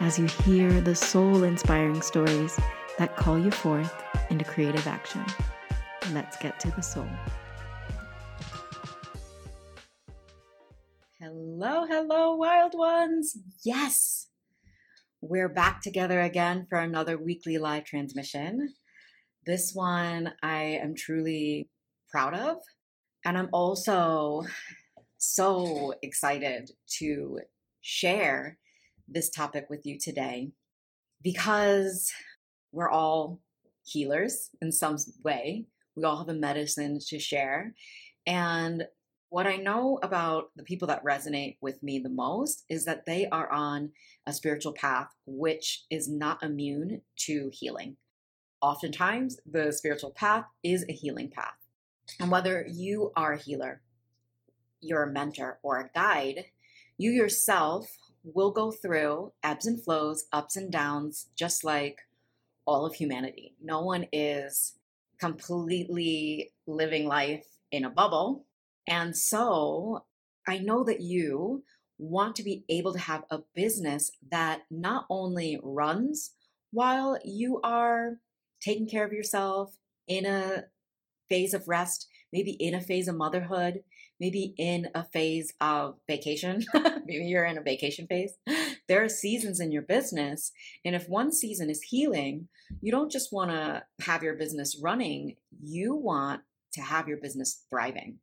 as you hear the soul-inspiring stories that call you forth into creative action. Let's get to the soul. Hello, hello, wild ones. Yes, we're back together again for another weekly live transmission. This one I am truly proud of, and I'm also so excited to share this topic with you today, because we're all healers in some way. We all have a medicine to share. And what I know about the people that resonate with me the most is that they are on a spiritual path which is not immune to healing. Oftentimes, the spiritual path is a healing path. And whether you are a healer, you're a mentor, or a guide, you yourself will go through ebbs and flows, ups and downs, just like all of humanity. No one is completely living life in a bubble. And so I know that you want to be able to have a business that not only runs while you are taking care of yourself in a phase of rest, maybe in a phase of motherhood, maybe in a phase of vacation, maybe you're in a vacation phase. There are seasons in your business. And if one season is healing, you don't just want to have your business running, you want to have your business thriving.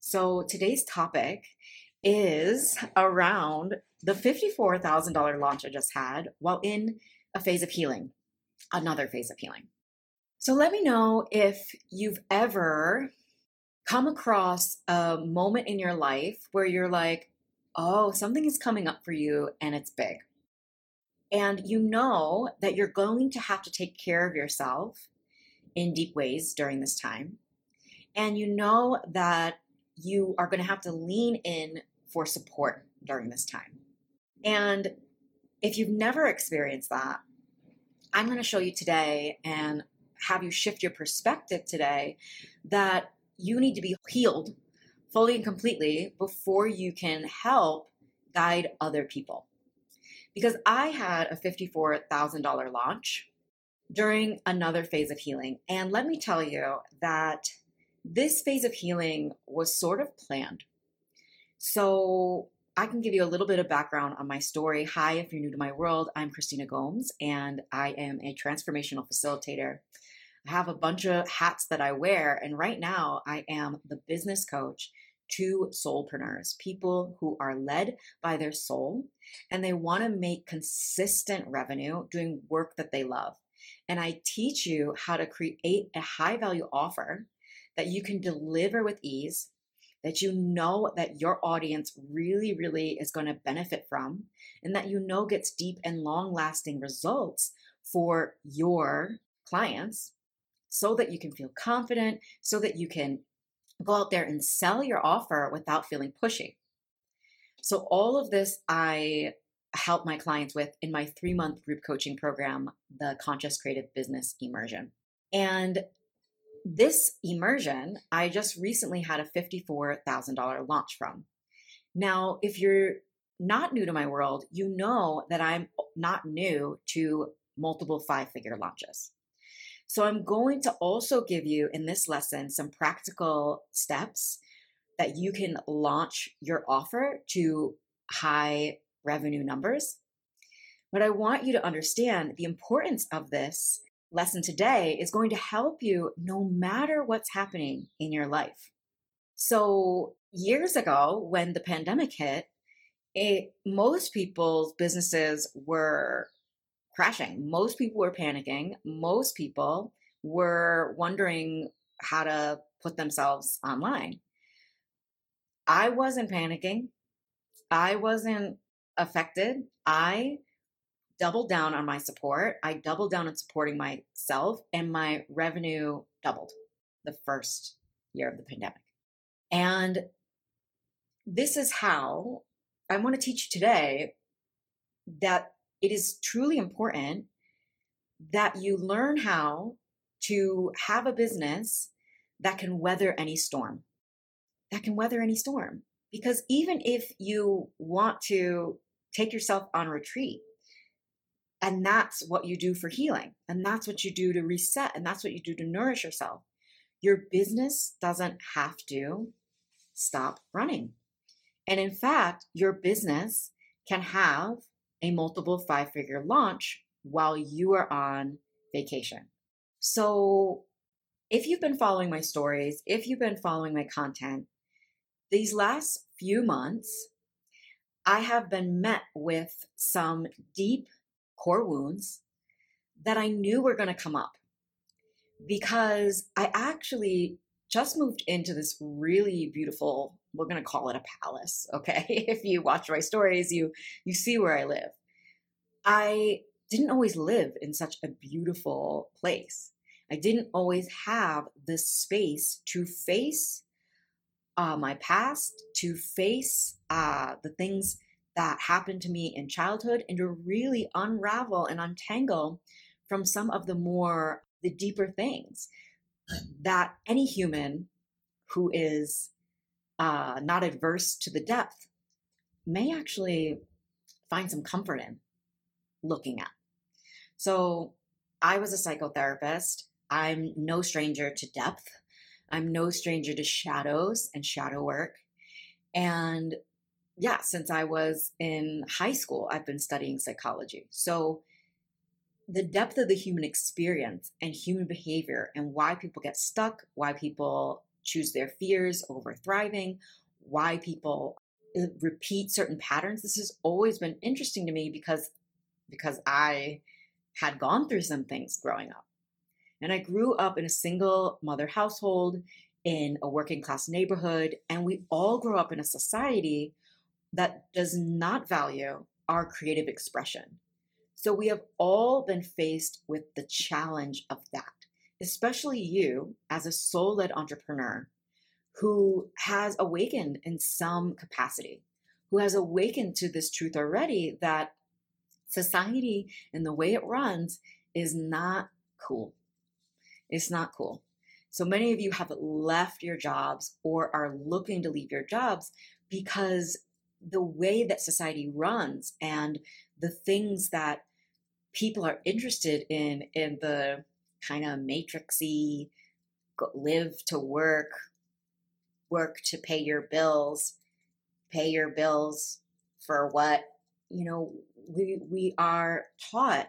So today's topic is around the $54,000 launch I just had while in a phase of healing, another phase of healing. So let me know if you've ever come across a moment in your life where you're like, oh, something is coming up for you and it's big. And you know that you're going to have to take care of yourself in deep ways during this time. And you know that you are going to have to lean in for support during this time. And if you've never experienced that, I'm going to show you today and have you shift your perspective today that you need to be healed fully and completely before you can help guide other people. Because I had a $54,000 launch during another phase of healing. And let me tell you that this phase of healing was sort of planned. So I can give you a little bit of background on my story. Hi, if you're new to my world, I'm Christina Gomes, and I am a transformational facilitator. I have a bunch of hats that I wear, and right now I am the business coach to soulpreneurs, people who are led by their soul, and they want to make consistent revenue doing work that they love. And I teach you how to create a high-value offer that you can deliver with ease, that you know that your audience really, really is going to benefit from, and that you know gets deep and long-lasting results for your clients, so that you can feel confident, so that you can go out there and sell your offer without feeling pushy. So all of this I help my clients with in my 3-month group coaching program, the Conscious Creative Business Immersion. And this immersion, I just recently had a $54,000 launch from. Now, if you're not new to my world, you know that I'm not new to multiple 5-figure launches. So I'm going to also give you in this lesson some practical steps that you can launch your offer to high revenue numbers. But I want you to understand the importance of this lesson today is going to help you no matter what's happening in your life. So years ago, when the pandemic hit, most people's businesses were crashing. Most people were panicking. Most people were wondering how to put themselves online. I wasn't panicking. I wasn't affected. I doubled down on my support. I doubled down on supporting myself, and my revenue doubled the first year of the pandemic. And this is how I want to teach you today that it is truly important that you learn how to have a business that can weather any storm, Because even if you want to take yourself on retreat, and that's what you do for healing, and that's what you do to reset, and that's what you do to nourish yourself, your business doesn't have to stop running. And in fact, your business can have a multiple five-figure launch while you are on vacation. So if you've been following my stories, if you've been following my content, these last few months, I have been met with some deep core wounds that I knew were going to come up, because I actually just moved into this really beautiful, we're going to call it a palace, okay? If you watch my stories, you see where I live. I didn't always live in such a beautiful place. I didn't always have the space to face my past, to face the things that happened to me in childhood, and to really unravel and untangle from some of the deeper things that any human who is not adverse to the depth may actually find some comfort in looking at. So I was a psychotherapist. I'm no stranger to depth. I'm no stranger to shadows and shadow work. And yeah, since I was in high school, I've been studying psychology. So the depth of the human experience and human behavior, and why people get stuck, why people choose their fears over thriving, why people repeat certain patterns. This has always been interesting to me because I had gone through some things growing up. And I grew up in a single mother household in a working class neighborhood. And we all grow up in a society that does not value our creative expression. So we have all been faced with the challenge of that, especially you as a soul-led entrepreneur who has awakened in some capacity, who has awakened to this truth already that society and the way it runs is not cool. It's not cool. So many of you have left your jobs or are looking to leave your jobs because the way that society runs and the things that people are interested in the kind of matrixy, live to work, work to pay your bills for what, we are taught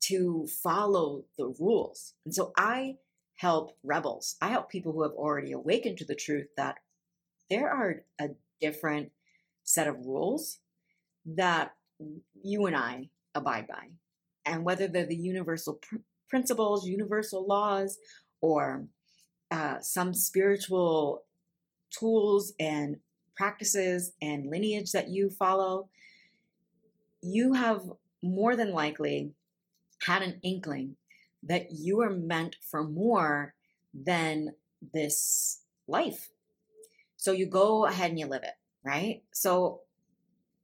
to follow the rules. And so I help rebels. I help people who have already awakened to the truth that there are a different set of rules that you and I abide by. And whether they're the universal principles, universal laws, or some spiritual tools and practices and lineage that you follow, you have more than likely had an inkling that you are meant for more than this life. So you go ahead and you live it, right? So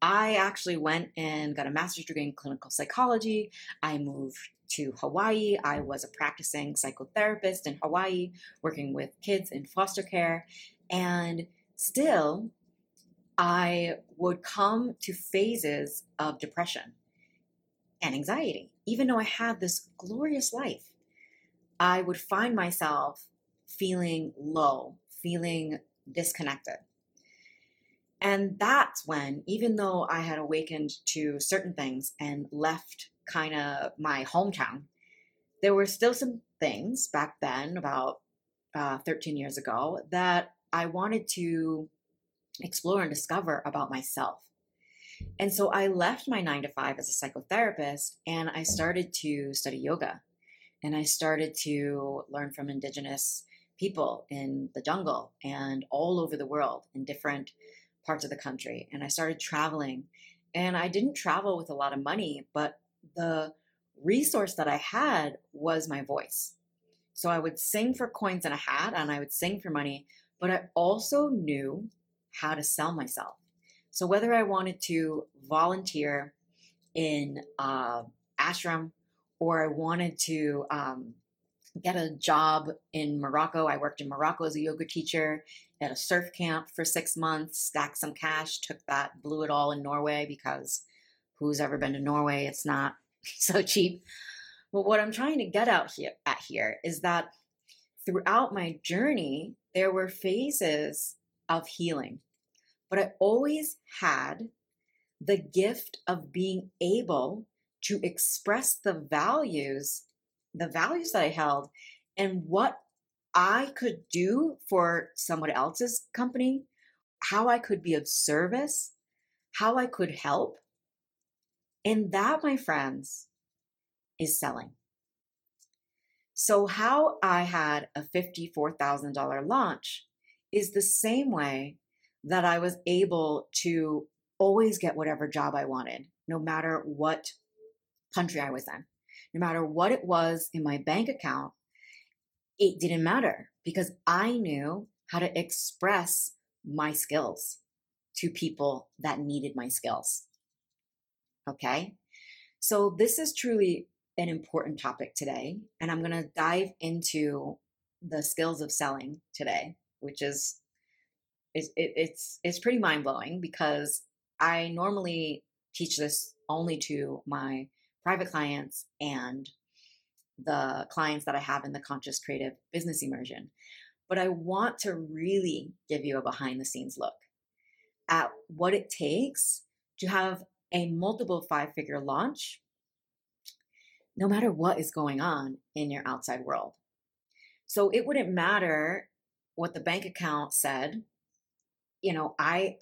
I actually went and got a master's degree in clinical psychology. I moved to Hawaii. I was a practicing psychotherapist in Hawaii, working with kids in foster care. And still, I would come to phases of depression and anxiety. Even though I had this glorious life, I would find myself feeling low, feeling disconnected. And that's when, even though I had awakened to certain things and left kind of my hometown there were still some things back then, about 13 years ago, that I wanted to explore and discover about myself. And so I left my 9-to-5 as a psychotherapist, and I started to study yoga, and I started to learn from indigenous people in the jungle and all over the world in different parts of the country. And I started traveling, and I didn't travel with a lot of money, but the resource that I had was my voice. So I would sing for coins and a hat, and I would sing for money, but I also knew how to sell myself. So whether I wanted to volunteer in ashram, or I wanted to get a job in Morocco. I worked in Morocco as a yoga teacher at a surf camp for 6 months, stacked some cash, took that, blew it all in Norway, because who's ever been to Norway? It's not so cheap. But what I'm trying to get at here is that throughout my journey, there were phases of healing. But I always had the gift of being able to express the values that I held and what I could do for someone else's company, how I could be of service, how I could help. And that, my friends, is selling. So how I had a $54,000 launch is the same way that I was able to always get whatever job I wanted, no matter what country I was in, no matter what it was in my bank account. It didn't matter, because I knew how to express my skills to people that needed my skills. Okay? So this is truly an important topic today, and I'm going to dive into the skills of selling today, which is it's pretty mind-blowing, because I normally teach this only to my private clients and the clients that I have in the Conscious Creative Business Immersion. But I want to really give you a behind-the-scenes look at what it takes to have a multiple five-figure launch, no matter what is going on in your outside world. So it wouldn't matter what the bank account said. You know, I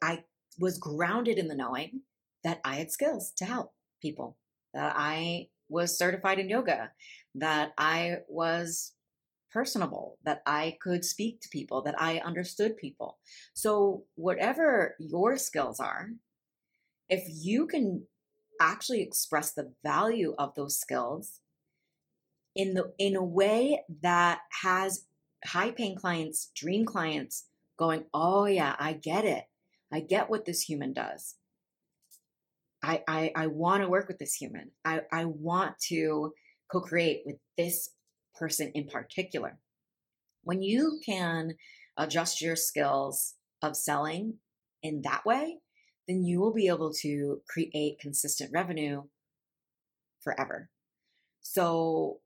was grounded in the knowing that I had skills to help people, that I was certified in yoga, that I was personable, that I could speak to people, that I understood people. So whatever your skills are, if you can actually express the value of those skills in a way that has high-paying clients, dream clients, going, oh yeah, I get it. I get what this human does. I want to work with this human. I want to co-create with this person in particular. When you can adjust your skills of selling in that way, then you will be able to create consistent revenue forever. So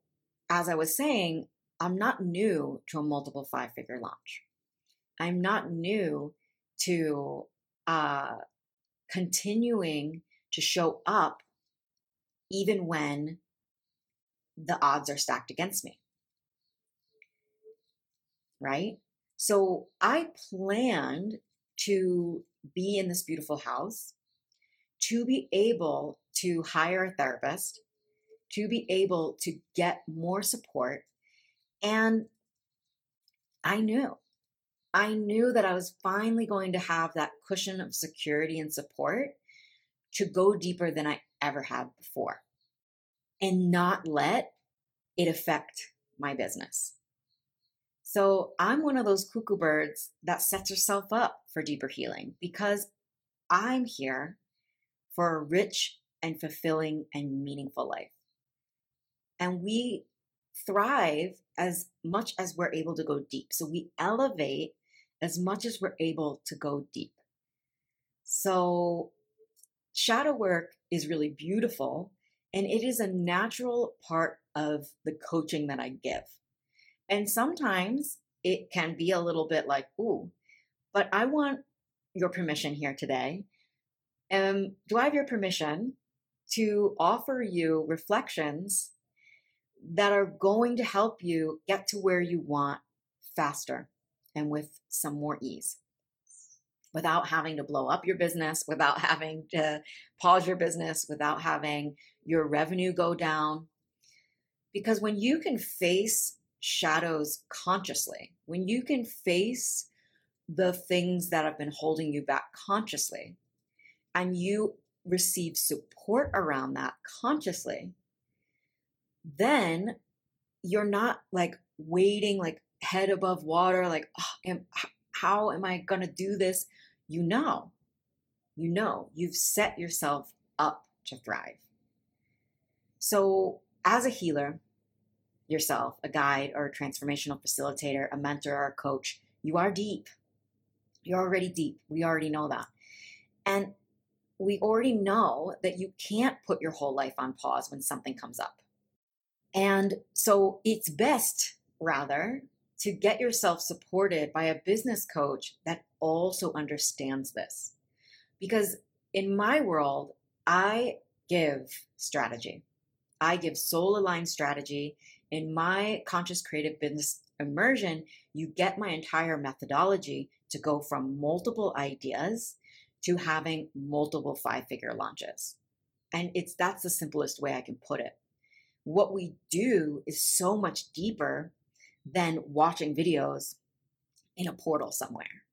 as I was saying, I'm not new to a multiple five-figure launch. I'm not new to continuing to show up even when the odds are stacked against me, right? So I planned to be in this beautiful house, to be able to hire a therapist, to be able to get more support. And I knew that I was finally going to have that cushion of security and support to go deeper than I ever had before and not let it affect my business. So I'm one of those cuckoo birds that sets herself up for deeper healing, because I'm here for a rich and fulfilling and meaningful life. And we thrive as much as we're able to go deep. So we elevate as much as we're able to go deep. So shadow work is really beautiful, and it is a natural part of the coaching that I give. And sometimes it can be a little bit like, ooh, but I want your permission here today. Do I have your permission to offer you reflections that are going to help you get to where you want faster and with some more ease, without having to blow up your business, without having to pause your business, without having your revenue go down. Because when you can face shadows consciously, when you can face the things that have been holding you back consciously, and you receive support around that consciously, then you're not like waiting, like head above water, like, oh, how am I going to do this? You know, you've set yourself up to thrive. So as a healer yourself, a guide or a transformational facilitator, a mentor or a coach, you are deep. You're already deep. We already know that. And we already know that you can't put your whole life on pause when something comes up. And so it's best, rather, to get yourself supported by a business coach that also understands this. Because in my world, I give strategy. I give soul-aligned strategy. In my Conscious Creative Business Immersion, you get my entire methodology to go from multiple ideas to having multiple five-figure launches. And that's the simplest way I can put it. What we do is so much deeper than watching videos in a portal somewhere.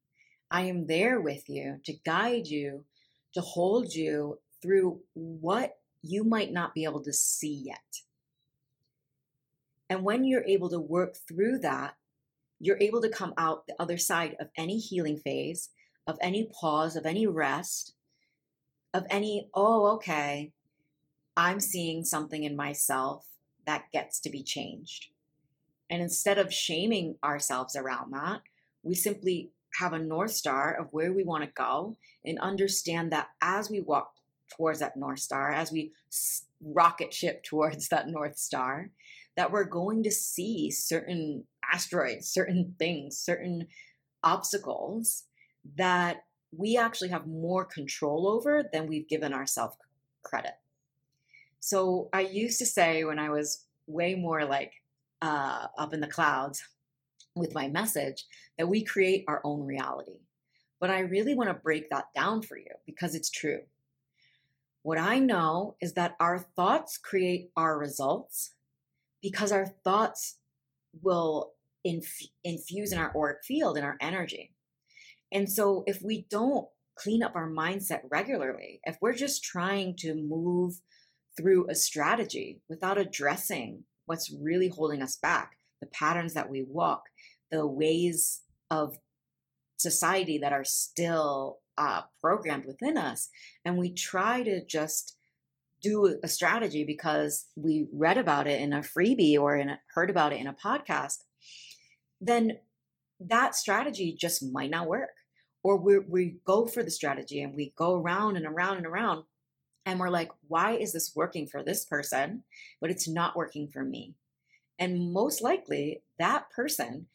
I am there with you to guide you, to hold you through what you might not be able to see yet. And when you're able to work through that, you're able to come out the other side of any healing phase, of any pause, of any rest, of any, oh, okay, I'm seeing something in myself that gets to be changed. And instead of shaming ourselves around that, we simply have a North Star of where we want to go and understand that as we walk towards that North Star, as we rocket ship towards that North Star, that we're going to see certain asteroids, certain things, certain obstacles that we actually have more control over than we've given ourselves credit. So I used to say when I was way more like, up in the clouds with my message, that we create our own reality. But I really want to break that down for you because it's true. What I know is that our thoughts create our results because our thoughts will infuse in our auric field, in our energy. And so if we don't clean up our mindset regularly, if we're just trying to move through a strategy without addressing what's really holding us back, the patterns that we walk, the ways of society that are still programmed within us. And we try to just do a strategy because we read about it in a freebie or heard about it in a podcast, then that strategy just might not work. Or we go for the strategy and we go around and around and around. And we're like, why is this working for this person, but it's not working for me? And most likely that person,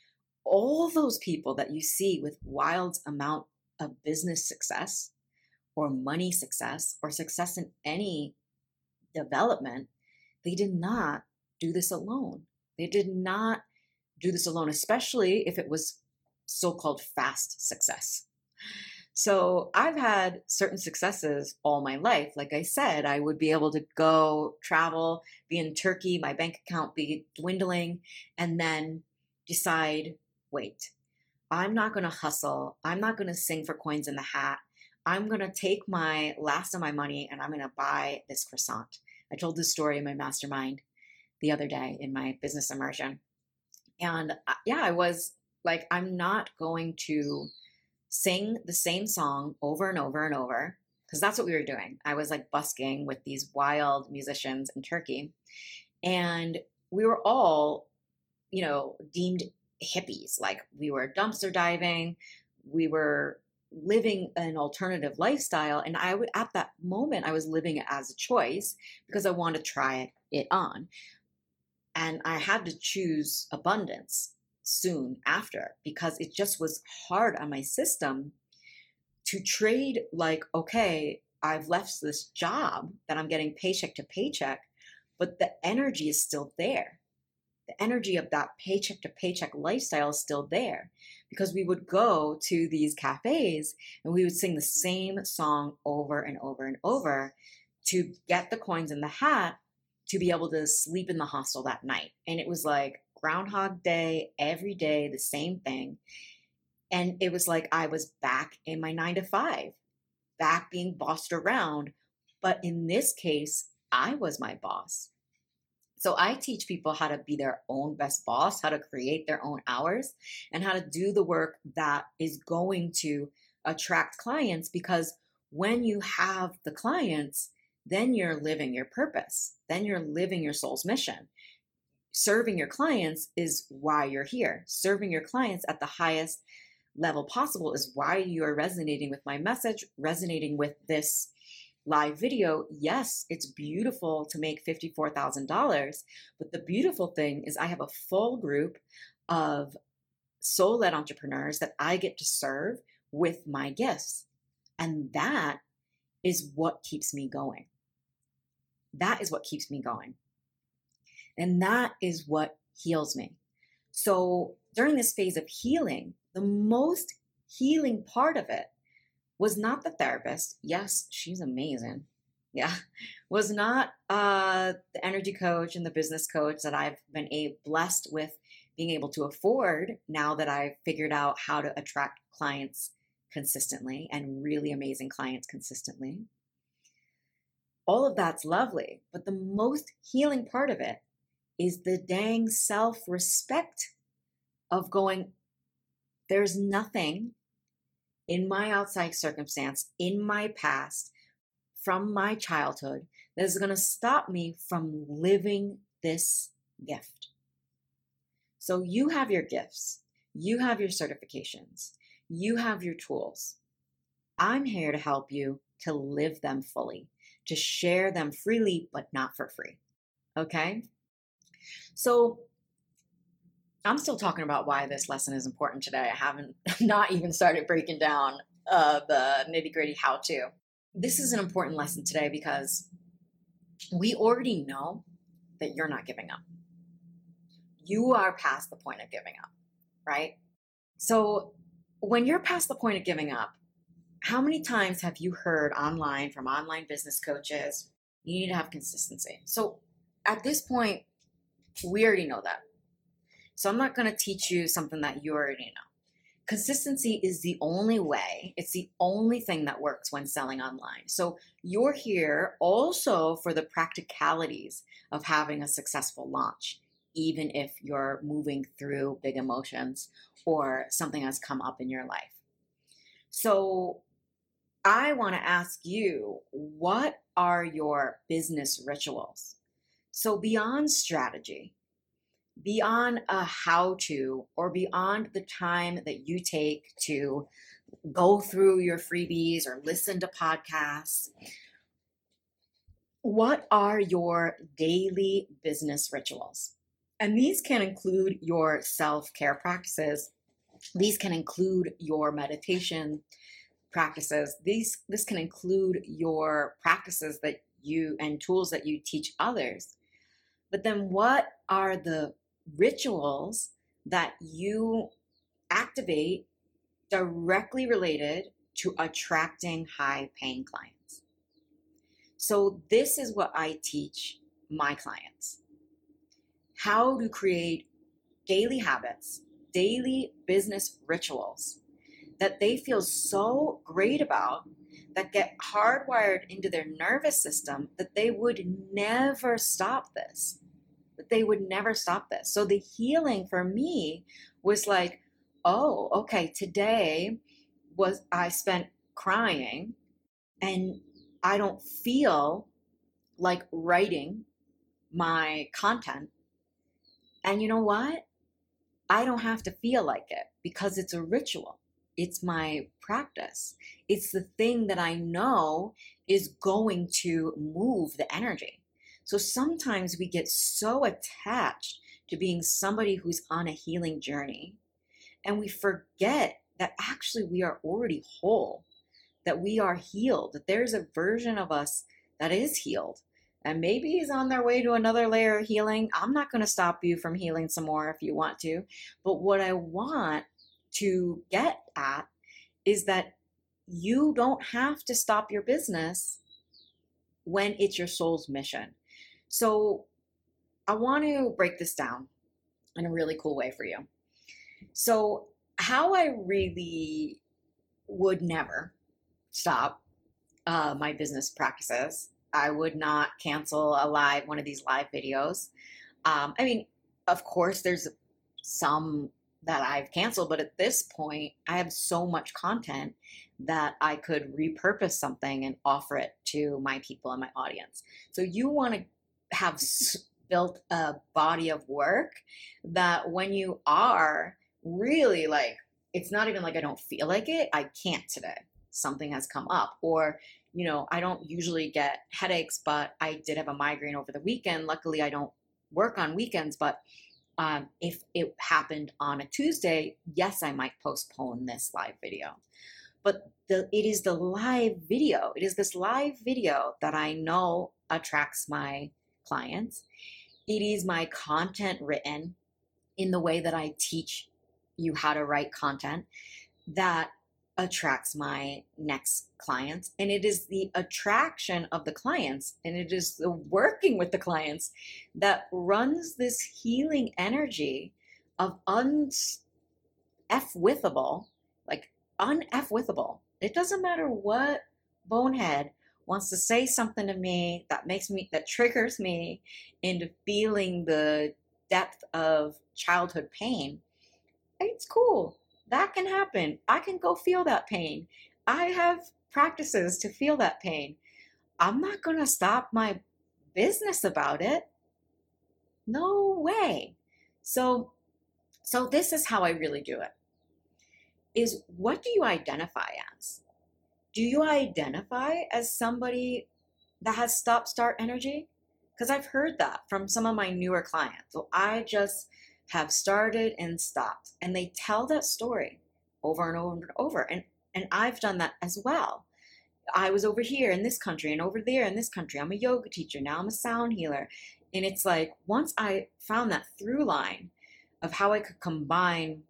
all those people that you see with wild amount of business success or money success or success in any development, they did not do this alone. They did not do this alone, especially if it was so-called fast success. So I've had certain successes all my life. Like I said, I would be able to go travel, be in Turkey, my bank account be dwindling, and then decide, wait, I'm not going to hustle. I'm not going to sing for coins in the hat. I'm going to take my last of my money and I'm going to buy this croissant. I told this story in my mastermind the other day in my business immersion. And yeah, I was like, I'm not going to sing the same song over and over and over, because that's what we were doing. I was like busking with these wild musicians in Turkey, and we were all, you know, deemed hippies. Like we were dumpster diving, we were living an alternative lifestyle, and I would, at that moment I was living it as a choice because I wanted to try it on, and I had to choose abundance soon after because it just was hard on my system to trade like, okay, I've left this job that I'm getting paycheck to paycheck, but the energy is still there. the energy of that paycheck to paycheck lifestyle is still there, because we would go to these cafes and we would sing the same song over and over and over to get the coins in the hat to be able to sleep in the hostel that night. And it was like Groundhog Day, every day, the same thing. And it was like I was back in my 9 to 5, back being bossed around. But in this case, I was my boss. So I teach people how to be their own best boss, how to create their own hours, and how to do the work that is going to attract clients. Because when you have the clients, then you're living your purpose. Then you're living your soul's mission. Serving your clients is why you're here. Serving your clients at the highest level possible is why you are resonating with my message, resonating with this live video. Yes, it's beautiful to make $54,000, but the beautiful thing is I have a full group of soul-led entrepreneurs that I get to serve with my gifts. And that is what keeps me going. That is what keeps me going. And that is what heals me. So during this phase of healing, the most healing part of it was not the therapist. Yes, she's amazing. Yeah. Was not the energy coach and the business coach that I've been blessed with being able to afford now that I've figured out how to attract clients consistently and really amazing clients consistently. All of that's lovely, but the most healing part of it is the dang self-respect of going, there's nothing in my outside circumstance, in my past, from my childhood, that is going to stop me from living this gift. So you have your gifts, you have your certifications, you have your tools. I'm here to help you to live them fully, to share them freely, but not for free. Okay? So I'm still talking about why this lesson is important today. I haven't not even started breaking down the nitty-gritty how-to. This is an important lesson today because we already know that you're not giving up. You are past the point of giving up, right? So when you're past the point of giving up, how many times have you heard online from online business coaches, you need to have consistency? So at this point, we already know that. So I'm not going to teach you something that you already know. Consistency is the only way. It's the only thing that works when selling online. So you're here also for the practicalities of having a successful launch, even if you're moving through big emotions or something has come up in your life. So I want to ask you, what are your business rituals? So beyond strategy, beyond a how-to, or beyond the time that you take to go through your freebies or listen to podcasts, what are your daily business rituals? And these can include your self-care practices. These can include your meditation practices. This can include your practices that you and tools that you teach others. But then what are the rituals that you activate directly related to attracting high-paying clients? So this is what I teach my clients, how to create daily habits, daily business rituals that they feel so great about, that get hardwired into their nervous system that they would never stop this. So the healing for me was like, oh, okay, today was I spent crying and I don't feel like writing my content. And you know what? I don't have to feel like it because it's a ritual. It's my practice. It's the thing that I know is going to move the energy. So sometimes we get so attached to being somebody who's on a healing journey, and we forget that actually we are already whole, that we are healed, that there's a version of us that is healed, and maybe is on their way to another layer of healing. I'm not going to stop you from healing some more if you want to. But what I want to get at is that you don't have to stop your business when it's your soul's mission. So I want to break this down in a really cool way for you. So how I really would never stop my business practices. I would not cancel one of these live videos. I mean, of course, there's some that I've canceled, but at this point, I have so much content that I could repurpose something and offer it to my people and my audience. So you want to have built a body of work that when you are really like, it's not even like I don't feel like it, I can't today. Something has come up, or, you know, I don't usually get headaches, but I did have a migraine over the weekend. Luckily, I don't work on weekends, but if it happened on a Tuesday, yes, I might postpone this live video. But it is the live video. It is this live video that I know attracts my clients. It is my content written in the way that I teach you how to write content that attracts my next clients. And it is the attraction of the clients, and it is the working with the clients that runs this healing energy of un-F-withable. It doesn't matter what bonehead wants to say something to me that triggers me into feeling the depth of childhood pain. It's cool. That can happen. I can go feel that pain. I have practices to feel that pain. I'm not going to stop my business about it. No way. So this is how I really do it, is what do you identify as? Do you identify as somebody that has stop-start energy? Because I've heard that from some of my newer clients. So I just have started and stopped. And they tell that story over and over and over. And I've done that as well. I was over here in this country and over there in this country. I'm a yoga teacher. Now I'm a sound healer. And it's like, once I found that through line of how I could combine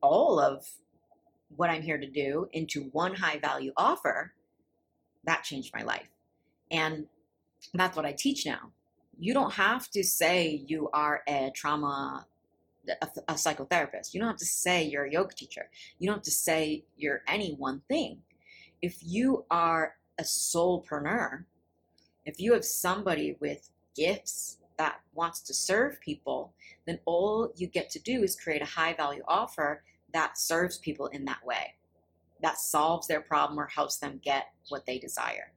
all of what I'm here to do into one high value offer, that changed my life. And that's what I teach now. You don't have to say you are a psychotherapist. You don't have to say you're a yoga teacher. You don't have to say you're any one thing. If you are a soulpreneur, if you have somebody with gifts that wants to serve people, then all you get to do is create a high value offer that serves people in that way, that solves their problem or helps them get what they desire.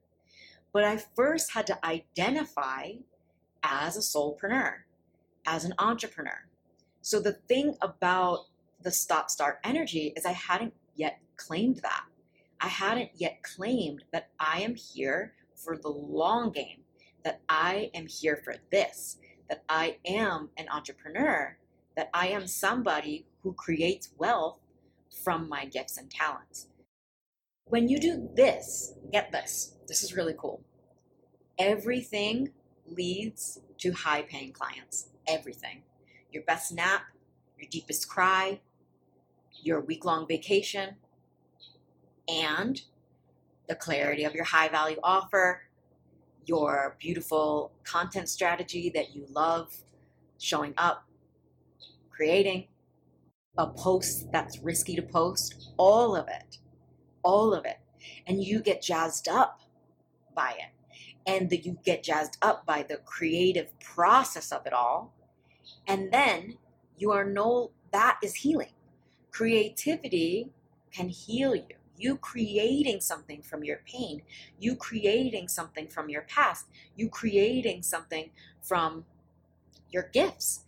But I first had to identify as a soulpreneur, as an entrepreneur. So the thing about the stop-start energy is I hadn't yet claimed that. I hadn't yet claimed that I am here for the long game, that I am here for this, that I am an entrepreneur, that I am somebody who creates wealth from my gifts and talents. When you do this, get this, this is really cool. Everything leads to high-paying clients. Everything. Your best nap, your deepest cry, your week-long vacation, and the clarity of your high-value offer, your beautiful content strategy that you love, showing up, creating a post that's risky to post, all of it. And you get jazzed up by it. And that you get jazzed up by the creative process of it all. And then that is healing. Creativity can heal you. You creating something from your pain, you creating something from your past, you creating something from your gifts.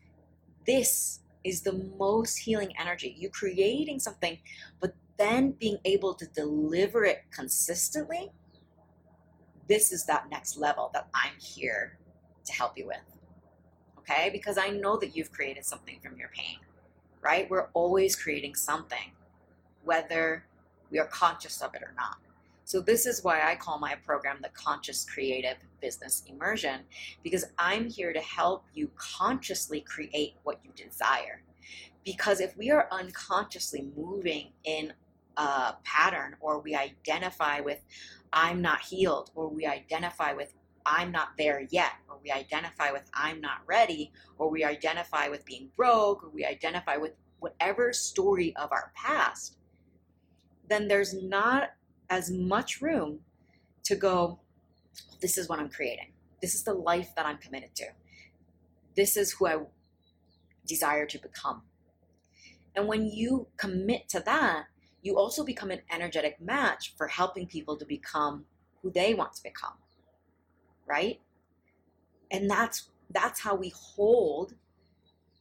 This is the most healing energy. You creating something, but then being able to deliver it consistently. This is that next level that I'm here to help you with, okay? Because I know that you've created something from your pain, right? We're always creating something, whether we are conscious of it or not. So this is why I call my program the Conscious Creative Business Immersion, because I'm here to help you consciously create what you desire. Because if we are unconsciously moving in a pattern, or we identify with I'm not healed, or we identify with I'm not there yet, or we identify with I'm not ready, or we identify with being broke, or we identify with whatever story of our past, then there's not as much room to go, this is what I'm creating. This is the life that I'm committed to. This is who I desire to become. And when you commit to that, you also become an energetic match for helping people to become who they want to become, right? And that's how we hold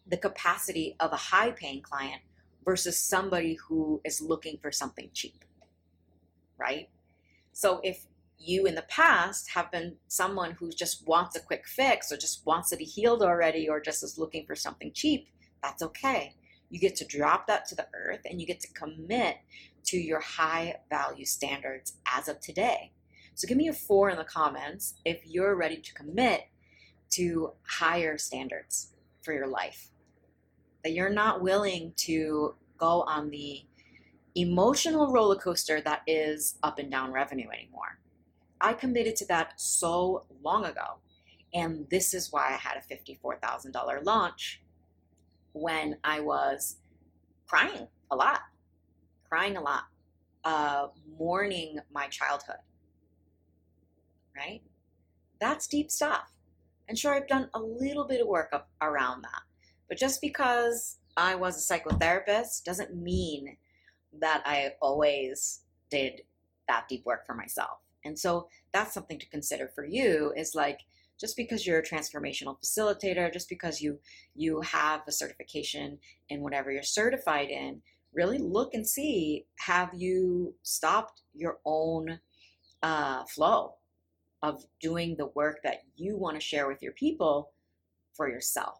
the capacity of a high-paying client versus somebody who is looking for something cheap, right? So if you in the past have been someone who just wants a quick fix, or just wants to be healed already, or just is looking for something cheap, that's okay. You get to drop that to the earth, and you get to commit to your high value standards as of today. So give me a 4 in the comments if you're ready to commit to higher standards for your life, that you're not willing to go on the emotional roller coaster that is up and down revenue anymore. I committed to that so long ago, and this is why I had a $54,000 launch when I was crying a lot, mourning my childhood, right? That's deep stuff. And sure, I've done a little bit of work around that, but just because I was a psychotherapist doesn't mean that I always did that deep work for myself. And so that's something to consider for you, is like, just because you're a transformational facilitator, just because you have a certification in whatever you're certified in, really look and see, have you stopped your own flow of doing the work that you want to share with your people for yourself?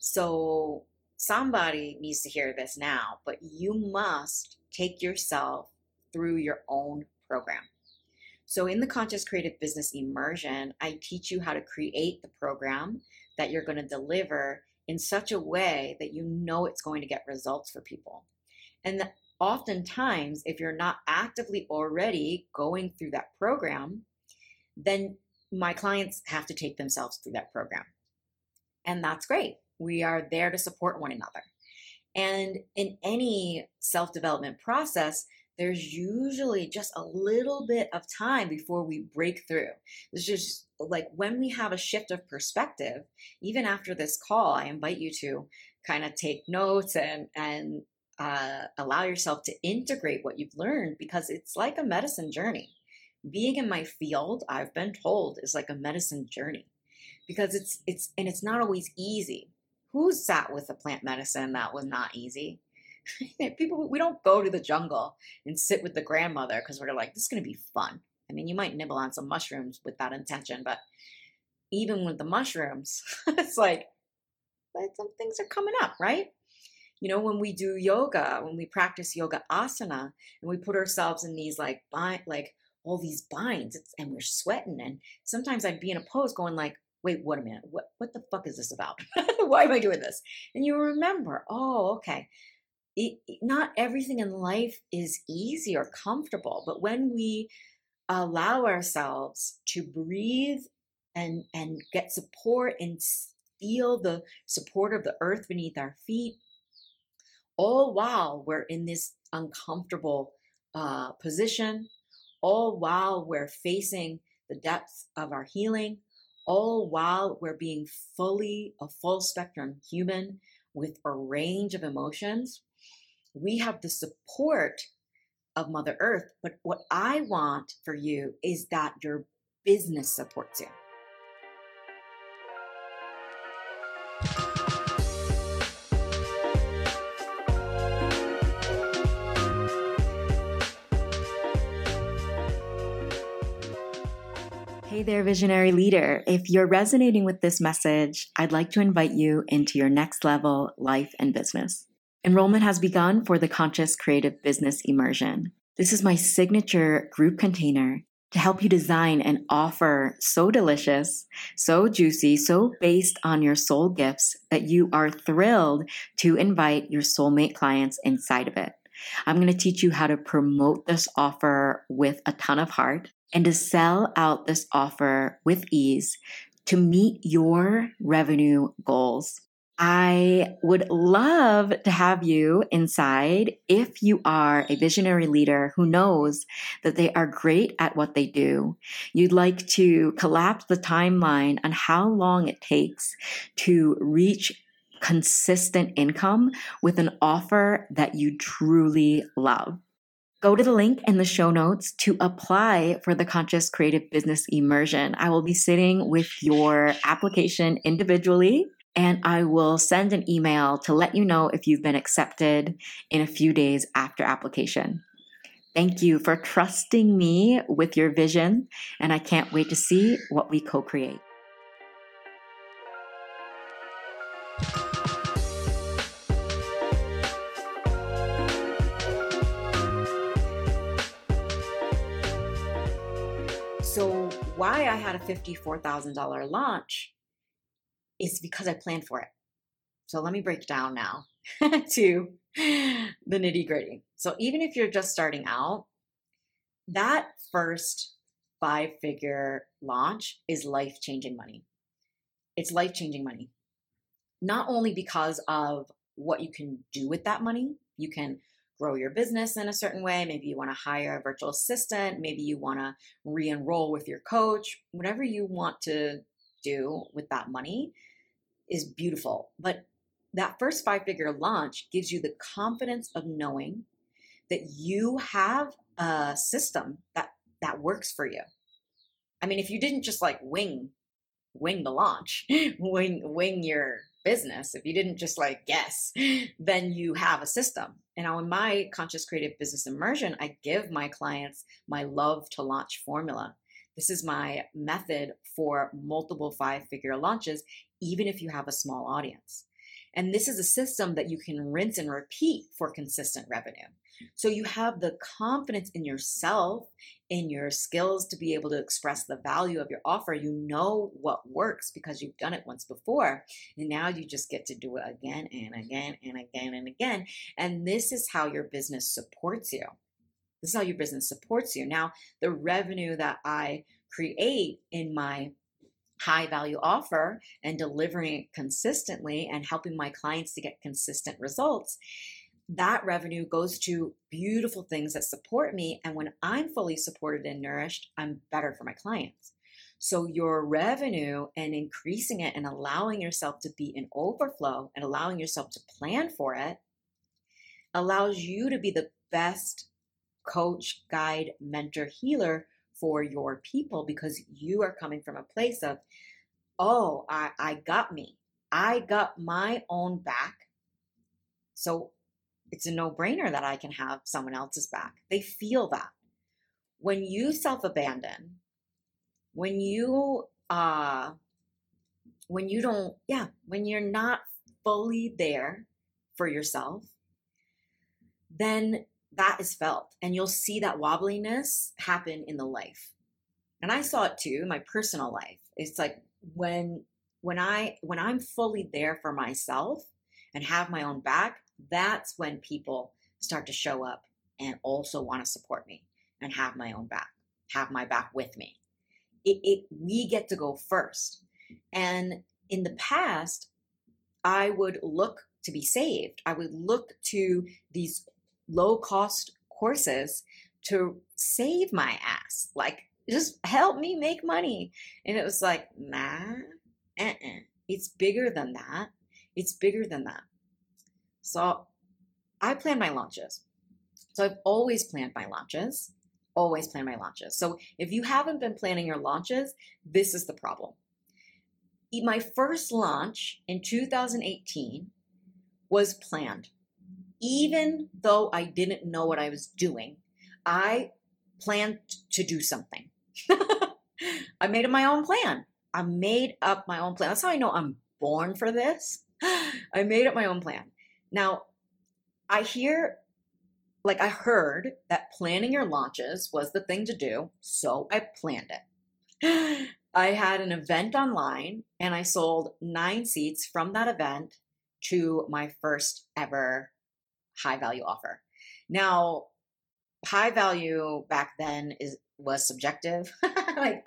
So somebody needs to hear this now, but you must take yourself through your own program. So in the Conscious Creative Business Immersion, I teach you how to create the program that you're going to deliver in such a way that you know it's going to get results for people. And oftentimes, if you're not actively already going through that program, then my clients have to take themselves through that program. And that's great. We are there to support one another. And in any self-development process, there's usually just a little bit of time before we break through. It's just like when we have a shift of perspective, even after this call, I invite you to kind of take notes and allow yourself to integrate what you've learned, because it's like a medicine journey. Being in my field, I've been told, is like a medicine journey, because it's not always easy. Who sat with the plant medicine that was not easy? People, we don't go to the jungle and sit with the grandmother because we're like, this is going to be fun. I mean, you might nibble on some mushrooms with that intention, but even with the mushrooms, it's like, some things are coming up, right? You know, when we do yoga, when we practice yoga asana, and we put ourselves in these all these binds, and we're sweating. And sometimes I'd be in a pose going like, wait, what a minute, what the fuck is this about? Why am I doing this? And you remember, oh, okay. Not everything in life is easy or comfortable, but when we allow ourselves to breathe and get support and feel the support of the earth beneath our feet, all while we're in this uncomfortable position, all while we're facing the depths of our healing, all while we're being a full spectrum human with a range of emotions, we have the support of Mother Earth. But what I want for you is that your business supports you. Hey there, visionary leader. If you're resonating with this message, I'd like to invite you into your next level life and business. Enrollment has begun for the Conscious Creative Business Immersion. This is my signature group container to help you design and offer so delicious, so juicy, so based on your soul gifts that you are thrilled to invite your soulmate clients inside of it. I'm going to teach you how to promote this offer with a ton of heart and to sell out this offer with ease to meet your revenue goals. I would love to have you inside if you are a visionary leader who knows that they are great at what they do. You'd like to collapse the timeline on how long it takes to reach consistent income with an offer that you truly love. Go to the link in the show notes to apply for the Conscious Creative Business Immersion. I will be sitting with your application individually, and I will send an email to let you know if you've been accepted in a few days after application. Thank you for trusting me with your vision, and I can't wait to see what we co-create. So why I had a $54,000 launch is because I planned for it. So let me break down now to the nitty gritty. So even if you're just starting out, that first 5-figure launch is life-changing money. It's life-changing money. Not only because of what you can do with that money, you can grow your business in a certain way. Maybe you want to hire a virtual assistant. Maybe you want to re-enroll with your coach. Whatever you want to do with that money is beautiful. But that first 5-figure launch gives you the confidence of knowing that you have a system that works for you. I mean, if you didn't just like wing the launch, wing your business, if you didn't just like guess, then you have a system. And now in my Conscious Creative Business Immersion, I give my clients my Love to Launch formula. This is my method for multiple 5-figure launches, even if you have a small audience. And this is a system that you can rinse and repeat for consistent revenue. So you have the confidence in yourself, in your skills to be able to express the value of your offer. You know what works because you've done it once before. And now you just get to do it again and again and again and again. And this is how your business supports you. This is how your business supports you. Now, the revenue that I create in my high value offer and delivering it consistently and helping my clients to get consistent results, that revenue goes to beautiful things that support me. And when I'm fully supported and nourished, I'm better for my clients. So your revenue and increasing it and allowing yourself to be in overflow and allowing yourself to plan for it allows you to be the best coach, guide, mentor, healer for your people, because you are coming from a place of, oh, I got my own back. So it's a no-brainer that I can have someone else's back. They feel that. When you self-abandon, when you're not fully there for yourself, then that is felt, and you'll see that wobbliness happen in the life. And I saw it too in my personal life. It's like when I'm fully there for myself and have my own back, that's when people start to show up and also want to support me and have my own back, have my back with me. We get to go first. And in the past, I would look to be saved. I would look to these low-cost courses to save my ass. Like, just help me make money. And it was like, nah, it's bigger than that. It's bigger than that. So I plan my launches. So I've always planned my launches, always plan my launches. So if you haven't been planning your launches, this is the problem. My first launch in 2018 was planned. Even though I didn't know what I was doing, I planned to do something. I made up my own plan. That's how I know I'm born for this. I made up my own plan. Now, I hear like I heard that planning your launches was the thing to do, so I planned it. I had an event online and I sold 9 seats from that event to my first ever high value offer. Now, high value back then was subjective. Like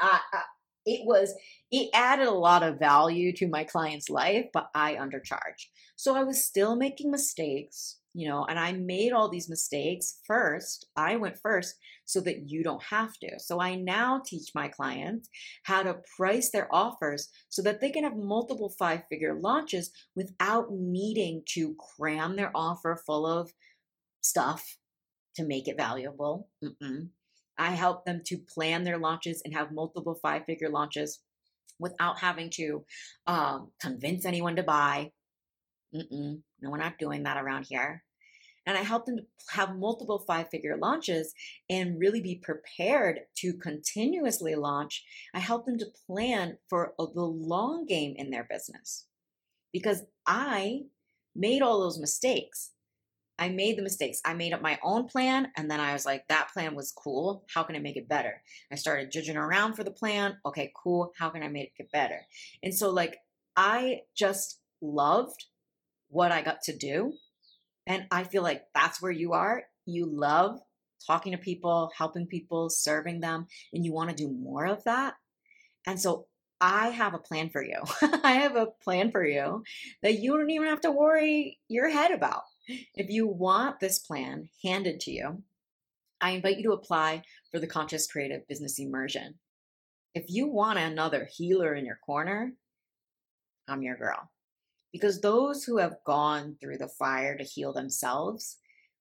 it added a lot of value to my client's life, but I undercharged. So I was still making mistakes, you know, and I made all these mistakes first. I went first so that you don't have to. So I now teach my clients how to price their offers so that they can have multiple 5-figure launches without needing to cram their offer full of stuff to make it valuable. I help them to plan their launches and have multiple 5-figure launches without having to convince anyone to buy. No, we're not doing that around here. And I help them to have multiple 5-figure launches and really be prepared to continuously launch. I help them to plan for the long game in their business because I made all those mistakes. I made the mistakes. I made up my own plan. And then I was like, that plan was cool. How can I make it better? I started judging around for the plan. Okay, cool. How can I make it better? And so like, I just loved what I got to do. And I feel like that's where you are. You love talking to people, helping people, serving them, and you want to do more of that. And so I have a plan for you. I have a plan for you that you don't even have to worry your head about. If you want this plan handed to you, I invite you to apply for the Conscious Creative Business Immersion. If you want another healer in your corner, I'm your girl. Because those who have gone through the fire to heal themselves,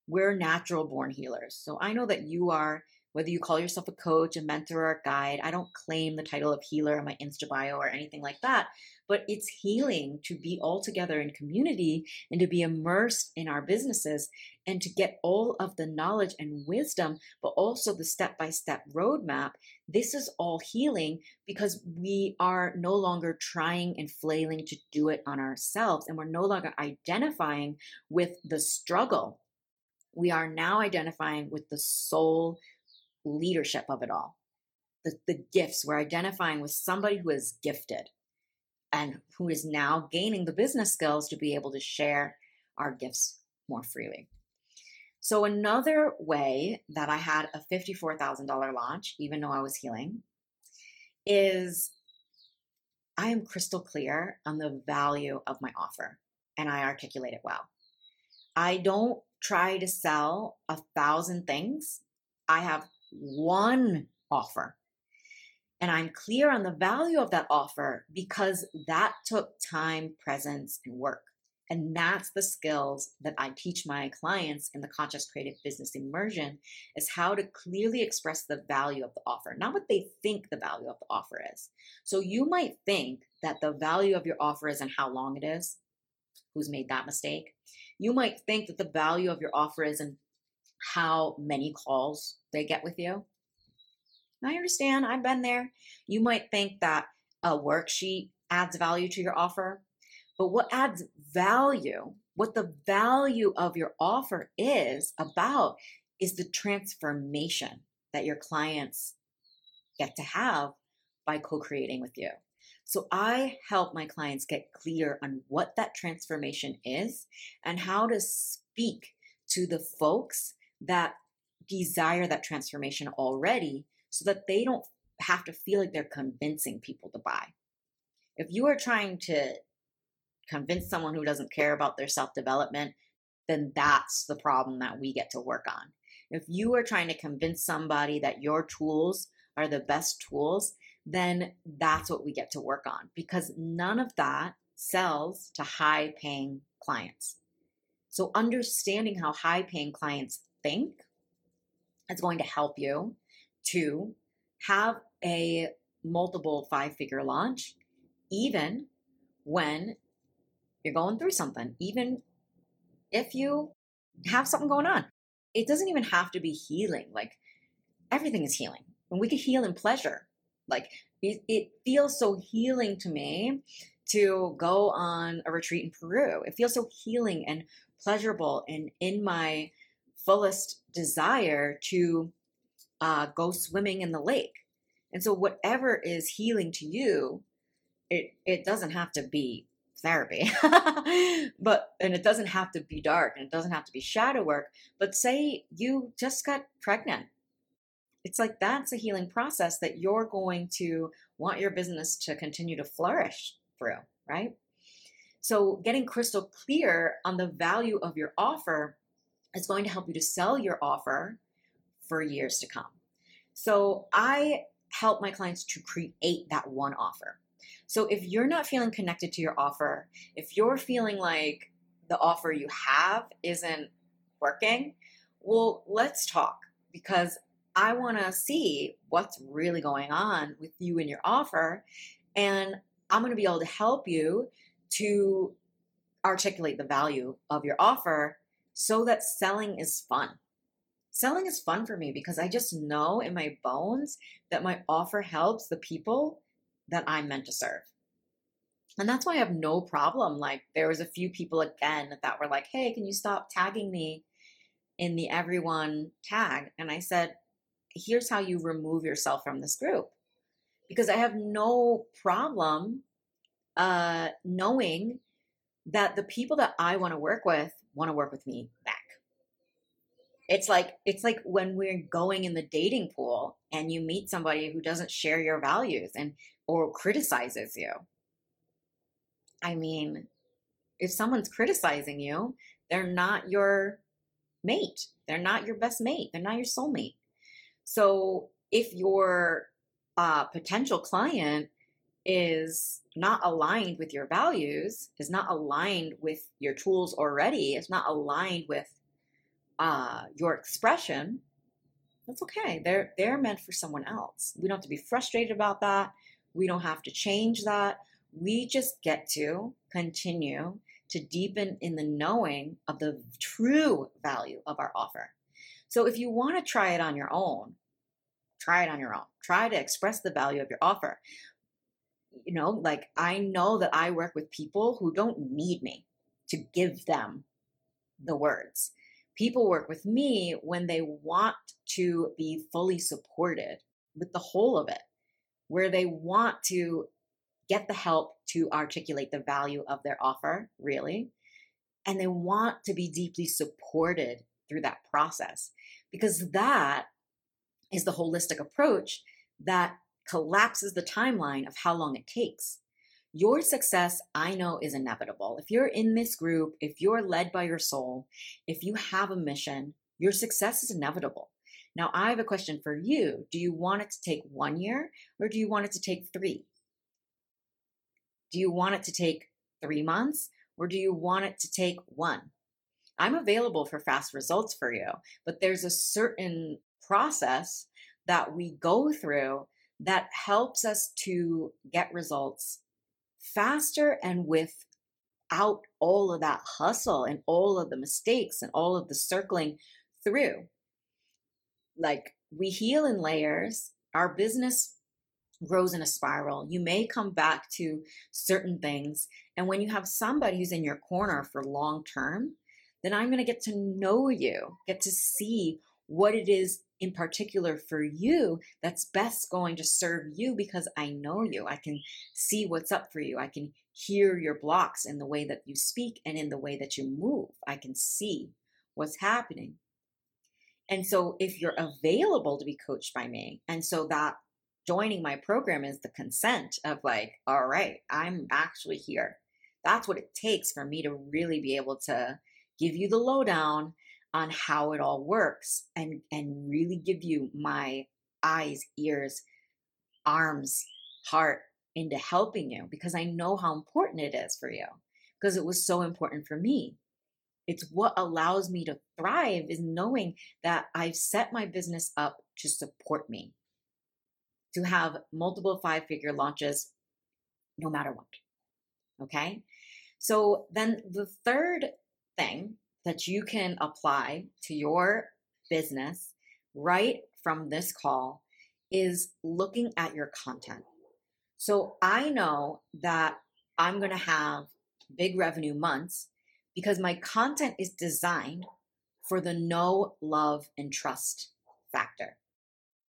we're natural born healers. So I know that you are, whether you call yourself a coach, a mentor, or a guide. I don't claim the title of healer in my Insta bio or anything like that, but it's healing to be all together in community and to be immersed in our businesses and to get all of the knowledge and wisdom, but also the step-by-step roadmap. This is all healing because we are no longer trying and flailing to do it on ourselves, and we're no longer identifying with the struggle. We are now identifying with the soul leadership of it all, the gifts. We're identifying with somebody who is gifted and who is now gaining the business skills to be able to share our gifts more freely. So another way that I had a $54,000 launch, even though I was healing, is I am crystal clear on the value of my offer and I articulate it well. I don't try to sell 1,000 things. I have one offer. And I'm clear on the value of that offer because that took time, presence, and work. And that's the skills that I teach my clients in the Conscious Creative Business Immersion is how to clearly express the value of the offer, not what they think the value of the offer is. So you might think that the value of your offer is in how long it is. Who's made that mistake? You might think that the value of your offer is in how many calls they get with you. I understand. I've been there. You might think that a worksheet adds value to your offer, but what adds value, what the value of your offer is about is the transformation that your clients get to have by co-creating with you. So I help my clients get clear on what that transformation is and how to speak to the folks that desire that transformation already so that they don't have to feel like they're convincing people to buy. If you are trying to convince someone who doesn't care about their self-development, then that's the problem that we get to work on. If you are trying to convince somebody that your tools are the best tools, then that's what we get to work on because none of that sells to high-paying clients. So understanding how high-paying clients think is going to help you to have a multiple 5-figure launch, even when you're going through something, even if you have something going on. It doesn't even have to be healing. Like everything is healing and we can heal in pleasure. Like it feels so healing to me to go on a retreat in Peru. It feels so healing and pleasurable and in my fullest desire to go swimming in the lake. And so whatever is healing to you, it doesn't have to be therapy, and it doesn't have to be dark, and it doesn't have to be shadow work. But say you just got pregnant. It's like, that's a healing process that you're going to want your business to continue to flourish through, right? So getting crystal clear on the value of your offer is going to help you to sell your offer for years to come. So I help my clients to create that one offer. So if you're not feeling connected to your offer, if you're feeling like the offer you have isn't working, well, let's talk, because I want to see what's really going on with you and your offer. And I'm going to be able to help you to articulate the value of your offer so that selling is fun. Selling is fun for me because I just know in my bones that my offer helps the people that I'm meant to serve. And that's why I have no problem. Like, there was a few people again that were like, hey, can you stop tagging me in the everyone tag? And I said, here's how you remove yourself from this group, because I have no problem knowing that the people that I want to work with me back. It's like when we're going in the dating pool and you meet somebody who doesn't share your values or criticizes you. I mean, if someone's criticizing you, they're not your mate. They're not your best mate. They're not your soulmate. So if your potential client is not aligned with your values, is not aligned with your tools already, is not aligned with your expression, that's okay. They're meant for someone else. We don't have to be frustrated about that. We don't have to change that. We just get to continue to deepen in the knowing of the true value of our offer. So if you want to try it on your own, try it on your own. Try to express the value of your offer. You know, like, I know that I work with people who don't need me to give them the words. People work with me when they want to be fully supported with the whole of it, where they want to get the help to articulate the value of their offer, really, and they want to be deeply supported through that process, because that is the holistic approach that collapses the timeline of how long it takes. Your success, I know, is inevitable. If you're in this group, if you're led by your soul, if you have a mission, your success is inevitable. Now, I have a question for you. Do you want it to take 1 year, or do you want it to take 3? Do you want it to take 3 months, or do you want it to take 1? I'm available for fast results for you, but there's a certain process that we go through that helps us to get results faster and without all of that hustle and all of the mistakes and all of the circling through. Like, we heal in layers. Our business grows in a spiral. You may come back to certain things. And when you have somebody who's in your corner for long term, then I'm going to get to know you, get to see what it is in particular for you that's best going to serve you, because I know you. I can see what's up for you. I can hear your blocks in the way that you speak and in the way that you move. I can see what's happening. And so if you're available to be coached by me, and so that joining my program is the consent of, like, all right, I'm actually here. That's what it takes for me to really be able to give you the lowdown on how it all works, and really give you my eyes, ears, arms, heart into helping you, because I know how important it is for you, because it was so important for me. It's what allows me to thrive, is knowing that I've set my business up to support me, to have multiple 5-figure launches no matter what. Okay? So then the third thing that you can apply to your business right from this call is looking at your content. So I know that I'm going to have big revenue months because my content is designed for the know, love, and trust factor.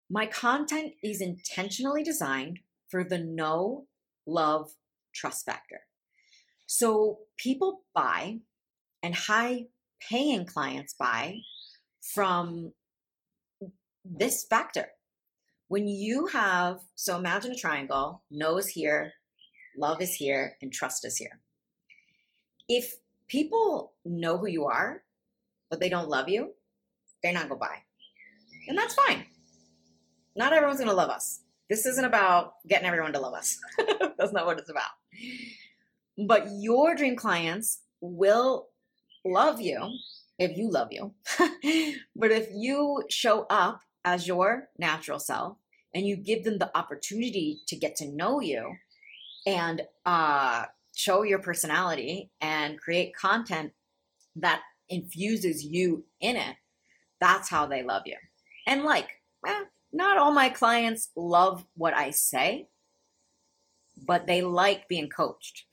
My content is intentionally designed for the know, love, trust factor. So people buy, and high paying clients buy from this factor. When you have, so imagine a triangle, know is here, love is here, and trust is here. If people know who you are, but they don't love you, they're not going to buy. And that's fine. Not everyone's going to love us. This isn't about getting everyone to love us. That's not what it's about. But your dream clients will love you if you love you. But if you show up as your natural self and you give them the opportunity to get to know you and show your personality and create content that infuses you in it, that's how they love you. And not all my clients love what I say, but they like being coached.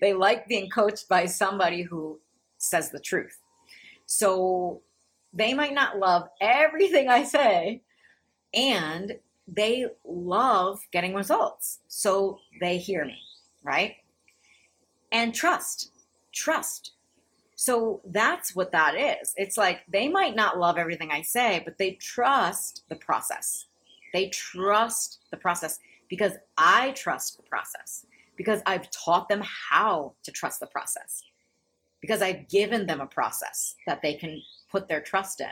They like being coached by somebody who says the truth. So they might not love everything I say, and they love getting results. So they hear me, right? And trust. So that's what that is. It's like they might not love everything I say, but they trust the process. They trust the process because I trust the process, because I've taught them how to trust the process, because I've given them a process that they can put their trust in.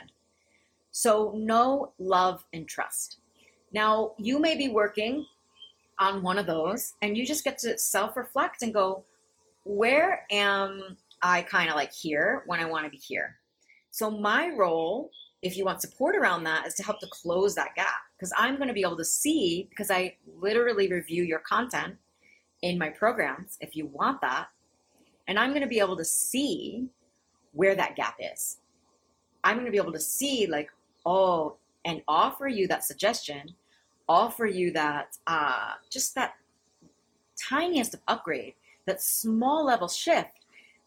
So know, love, and trust. Now, you may be working on one of those and you just get to self-reflect and go, where am I kind of like here when I want to be here? So my role, if you want support around that, is to help to close that gap, because I'm going to be able to see, because I literally review your content in my programs if you want that, and I'm going to be able to see where that gap is. I'm going to be able to see and offer you that suggestion, offer you that, just that tiniest of upgrade, that small level shift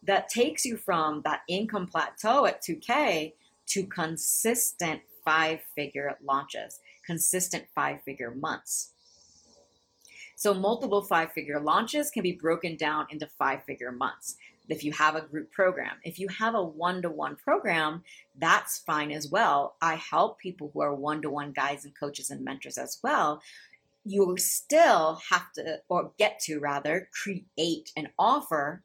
that takes you from that income plateau at $2,000 to consistent 5-figure launches, consistent 5-figure months. So multiple 5-figure launches can be broken down into 5-figure months. If you have a group program, if you have a one-to-one program, that's fine as well. I help people who are one-to-one guides and coaches and mentors as well. You still have to, or get to rather, create and offer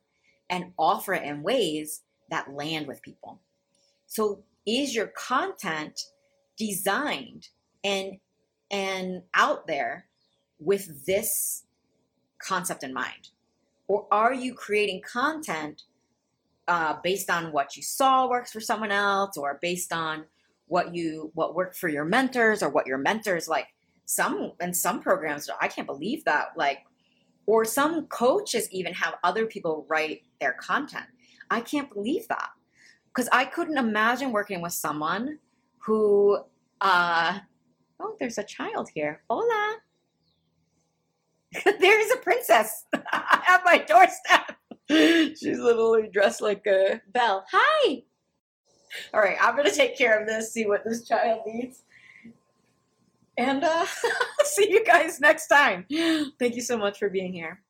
it in ways that land with people. So is your content designed and out there with this concept in mind? Or are you creating content based on what you saw works for someone else, or based on what worked for your mentors, or what your mentors like? Some programs, I can't believe that. Or some coaches even have other people write their content. I can't believe that, because I couldn't imagine working with someone who. Oh, there's a child here. Hola. There is a princess at my doorstep. She's literally dressed like a Belle. Hi. All right, I'm going to take care of this, see what this child needs. And see you guys next time. Thank you so much for being here.